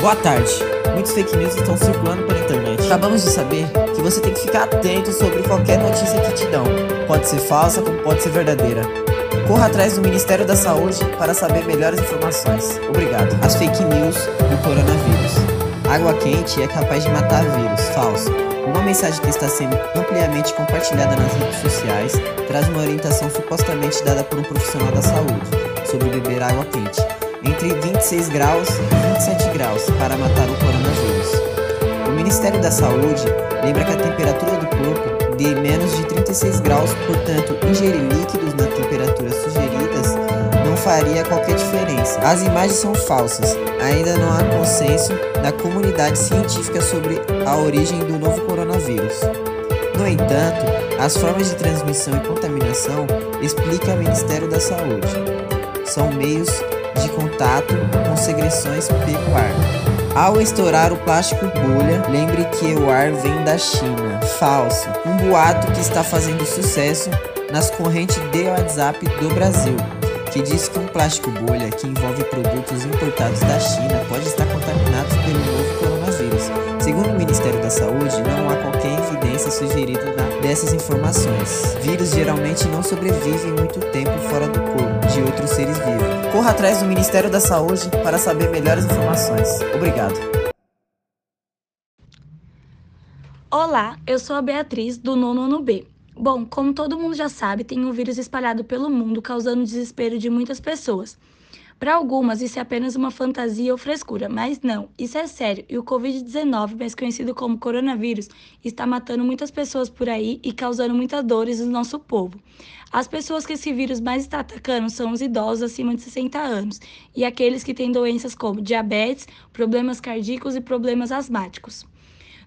Boa tarde. Muitos fake news estão circulando pela internet. Acabamos de saber que você tem que ficar atento sobre qualquer notícia que te dão. Pode ser falsa como pode ser verdadeira. Corra atrás do Ministério da Saúde para saber melhores informações. Obrigado. As fake news do coronavírus. Água quente é capaz de matar vírus. Falso. Uma mensagem que está sendo ampliamente compartilhada nas redes sociais traz uma orientação supostamente dada por um profissional da saúde sobre beber água quente entre 26 graus e 27 graus para matar o coronavírus. O Ministério da Saúde lembra que a temperatura do corpo de menos de 36 graus, portanto, ingerir líquidos na temperatura sugeridas não faria qualquer diferença. As imagens são falsas. Ainda não há consenso na comunidade científica sobre a origem do novo coronavírus. No entanto, as formas de transmissão e contaminação, explica o Ministério da Saúde, são meios de contato com secreções pelo ar. Ao estourar o plástico bolha, lembre que o ar vem da China. Falso. Um boato que está fazendo sucesso nas correntes de WhatsApp do Brasil, que diz que um plástico bolha que envolve produtos importados da China pode estar contaminado pelo novo coronavírus. Segundo o Ministério da Saúde, não há qualquer evidência sugerida dessas informações. Vírus geralmente não sobrevivem muito tempo fora do corpo de outros seres vivos. Corra atrás do Ministério da Saúde para saber melhores informações. Obrigado. Olá, eu sou a Beatriz, do nono ano B. Bom, como todo mundo já sabe, tem um vírus espalhado pelo mundo, causando desespero de muitas pessoas. Para algumas, isso é apenas uma fantasia ou frescura, mas não, isso é sério. E o COVID-19, mais conhecido como coronavírus, está matando muitas pessoas por aí e causando muitas dores no nosso povo. As pessoas que esse vírus mais está atacando são os idosos acima de 60 anos e aqueles que têm doenças como diabetes, problemas cardíacos e problemas asmáticos.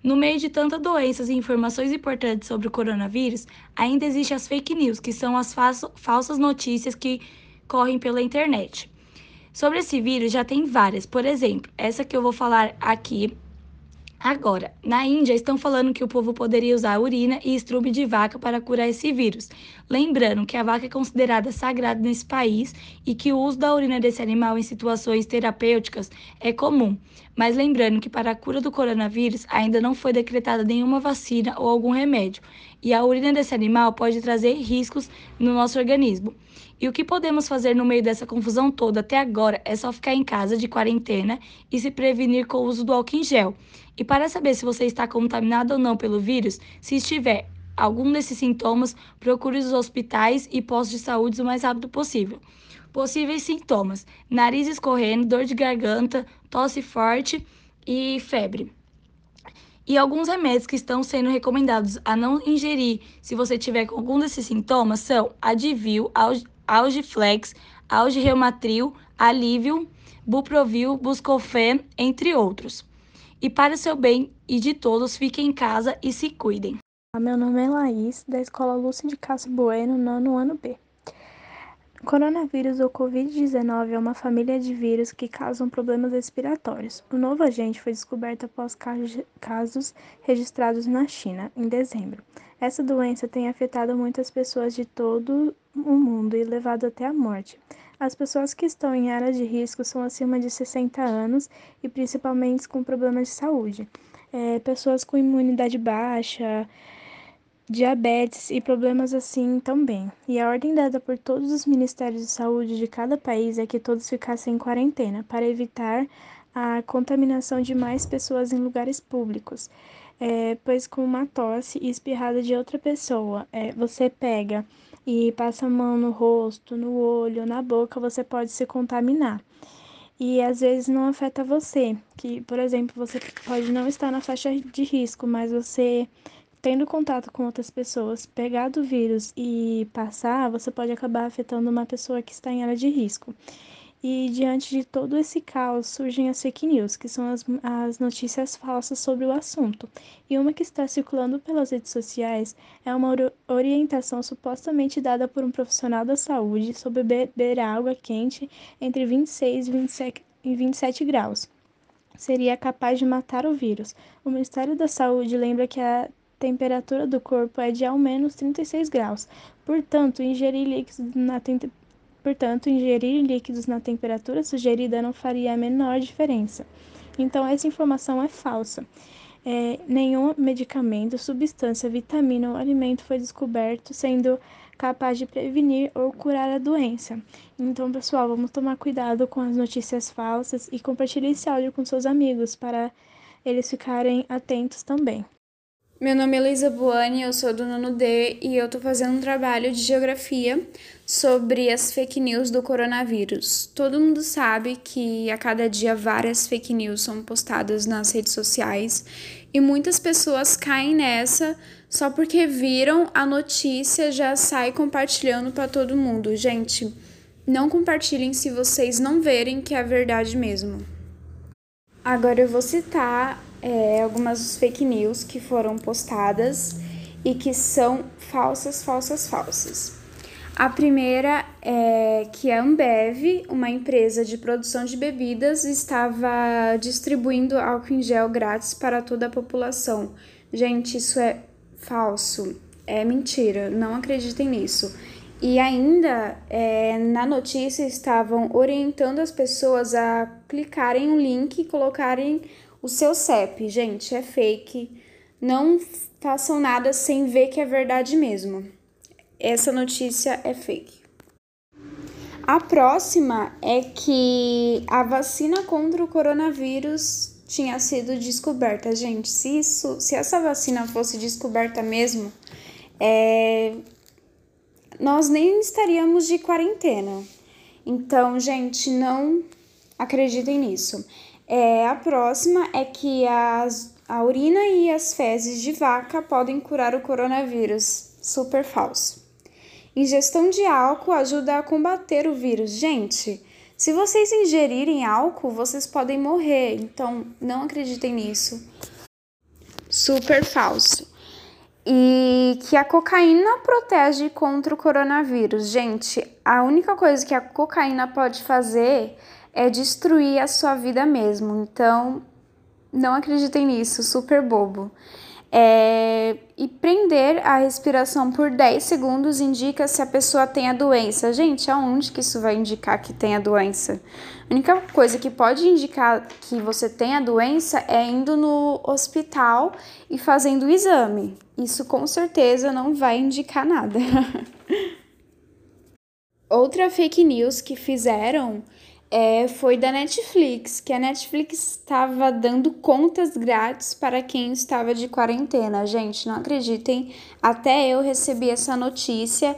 No meio de tantas doenças e informações importantes sobre o coronavírus, ainda existem as fake news, que são as falsas notícias que correm pela internet. Sobre esse vírus já tem várias, por exemplo, essa que eu vou falar aqui agora. Na Índia estão falando que o povo poderia usar urina e estrume de vaca para curar esse vírus. Lembrando que a vaca é considerada sagrada nesse país e que o uso da urina desse animal em situações terapêuticas é comum. Mas lembrando que para a cura do coronavírus ainda não foi decretada nenhuma vacina ou algum remédio. E a urina desse animal pode trazer riscos no nosso organismo. E o que podemos fazer no meio dessa confusão toda até agora é só ficar em casa de quarentena e se prevenir com o uso do álcool em gel. E para saber se você está contaminado ou não pelo vírus, se estiver algum desses sintomas, procure os hospitais e postos de saúde o mais rápido possível. Possíveis sintomas: nariz escorrendo, dor de garganta, tosse forte e febre. E alguns remédios que estão sendo recomendados a não ingerir se você tiver com algum desses sintomas são Advil, Algiflex, Algireumatril, Alivium, Buprovil, Buscofen, entre outros. E para o seu bem e de todos, fiquem em casa e se cuidem. Meu nome é Laís, da Escola Lúcia de Castro Bueno, nono ano B. O coronavírus ou Covid-19 é uma família de vírus que causam problemas respiratórios. O novo agente foi descoberto após casos registrados na China, em dezembro. Essa doença tem afetado muitas pessoas de todo o mundo e levado até a morte. As pessoas que estão em área de risco são acima de 60 anos e principalmente com problemas de saúde. Pessoas com imunidade baixa, diabetes e problemas assim também. E a ordem dada por todos os ministérios de saúde de cada país é que todos ficassem em quarentena para evitar a contaminação de mais pessoas em lugares públicos, pois com uma tosse e espirrada de outra pessoa, você pega e passa a mão no rosto, no olho, na boca, você pode se contaminar. E às vezes não afeta você, que, por exemplo, você pode não estar na faixa de risco, mas você, tendo contato com outras pessoas, pegar do vírus e passar, você pode acabar afetando uma pessoa que está em área de risco. E diante de todo esse caos, surgem as fake news, que são as notícias falsas sobre o assunto. E uma que está circulando pelas redes sociais é uma orientação supostamente dada por um profissional da saúde sobre beber água quente entre 26 e 27 graus. Seria capaz de matar o vírus. O Ministério da Saúde lembra que a temperatura do corpo é de ao menos 36 graus. Portanto, ingerir líquidos na temperatura sugerida não faria a menor diferença. Então, essa informação é falsa. Nenhum medicamento, substância, vitamina ou alimento foi descoberto sendo capaz de prevenir ou curar a doença. Então, pessoal, vamos tomar cuidado com as notícias falsas e compartilhe esse áudio com seus amigos para eles ficarem atentos também. Meu nome é Elisa Buane, eu sou do nono D e eu tô fazendo um trabalho de geografia sobre as fake news do coronavírus. Todo mundo sabe que a cada dia várias fake news são postadas nas redes sociais e muitas pessoas caem nessa só porque viram a notícia, já sai compartilhando para todo mundo. Gente, não compartilhem se vocês não verem que é a verdade mesmo. Agora eu vou citar algumas fake news que foram postadas e que são falsas. A primeira é que a Ambev, uma empresa de produção de bebidas, estava distribuindo álcool em gel grátis para toda a população. Gente, isso é falso, é mentira, não acreditem nisso. E ainda, na notícia, estavam orientando as pessoas a clicarem no link e colocarem o seu CEP. Gente, é fake. Não façam nada sem ver que é verdade mesmo. Essa notícia é fake. A próxima é que a vacina contra o coronavírus tinha sido descoberta. Gente, se essa vacina fosse descoberta mesmo, nós nem estaríamos de quarentena. Então, gente, não acreditem nisso. A próxima é que a urina e as fezes de vaca podem curar o coronavírus. Super falso. Ingestão de álcool ajuda a combater o vírus. Gente, se vocês ingerirem álcool, vocês podem morrer. Então, não acreditem nisso. Super falso. E que a cocaína protege contra o coronavírus. Gente, a única coisa que a cocaína pode fazer é destruir a sua vida mesmo. Então, não acreditem nisso, super bobo. E prender a respiração por 10 segundos indica se a pessoa tem a doença. Gente, aonde que isso vai indicar que tem a doença? A única coisa que pode indicar que você tem a doença é indo no hospital e fazendo o exame. Isso com certeza não vai indicar nada. Outra fake news que fizeram foi da Netflix, que a Netflix estava dando contas grátis para quem estava de quarentena. Gente, não acreditem, até eu recebi essa notícia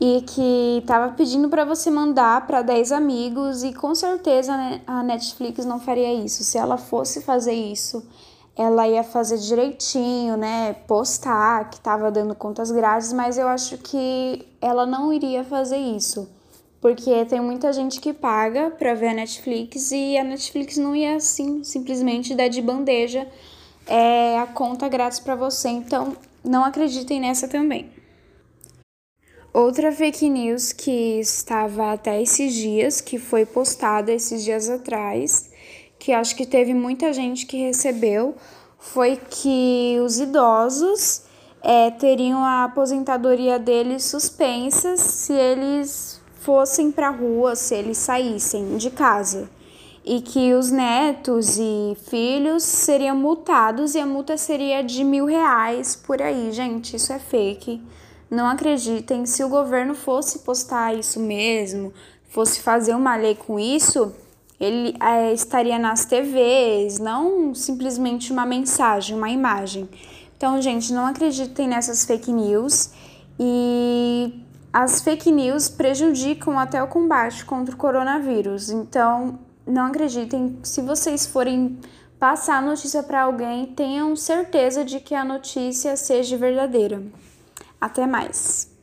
e que estava pedindo para você mandar para 10 amigos e com certeza a Netflix não faria isso. Se ela fosse fazer isso, ela ia fazer direitinho, né, postar que estava dando contas grátis, mas eu acho que ela não iria fazer isso. Porque tem muita gente que paga para ver a Netflix e a Netflix não ia assim, simplesmente dar de bandeja a conta grátis para você. Então, não acreditem nessa também. Outra fake news que estava até esses dias, que foi postada esses dias atrás, que acho que teve muita gente que recebeu, foi que os idosos teriam a aposentadoria deles suspensa se eles fossem para a rua, se eles saíssem de casa, e que os netos e filhos seriam multados e a multa seria de R$1.000 por aí. Gente, isso é fake, não acreditem. Se o governo fosse postar isso mesmo, fosse fazer uma lei com isso, ele estaria nas TVs, não simplesmente uma mensagem, uma imagem. Então, gente, não acreditem nessas fake news. E as fake news prejudicam até o combate contra o coronavírus. Então, não acreditem. Se vocês forem passar a notícia para alguém, tenham certeza de que a notícia seja verdadeira. Até mais.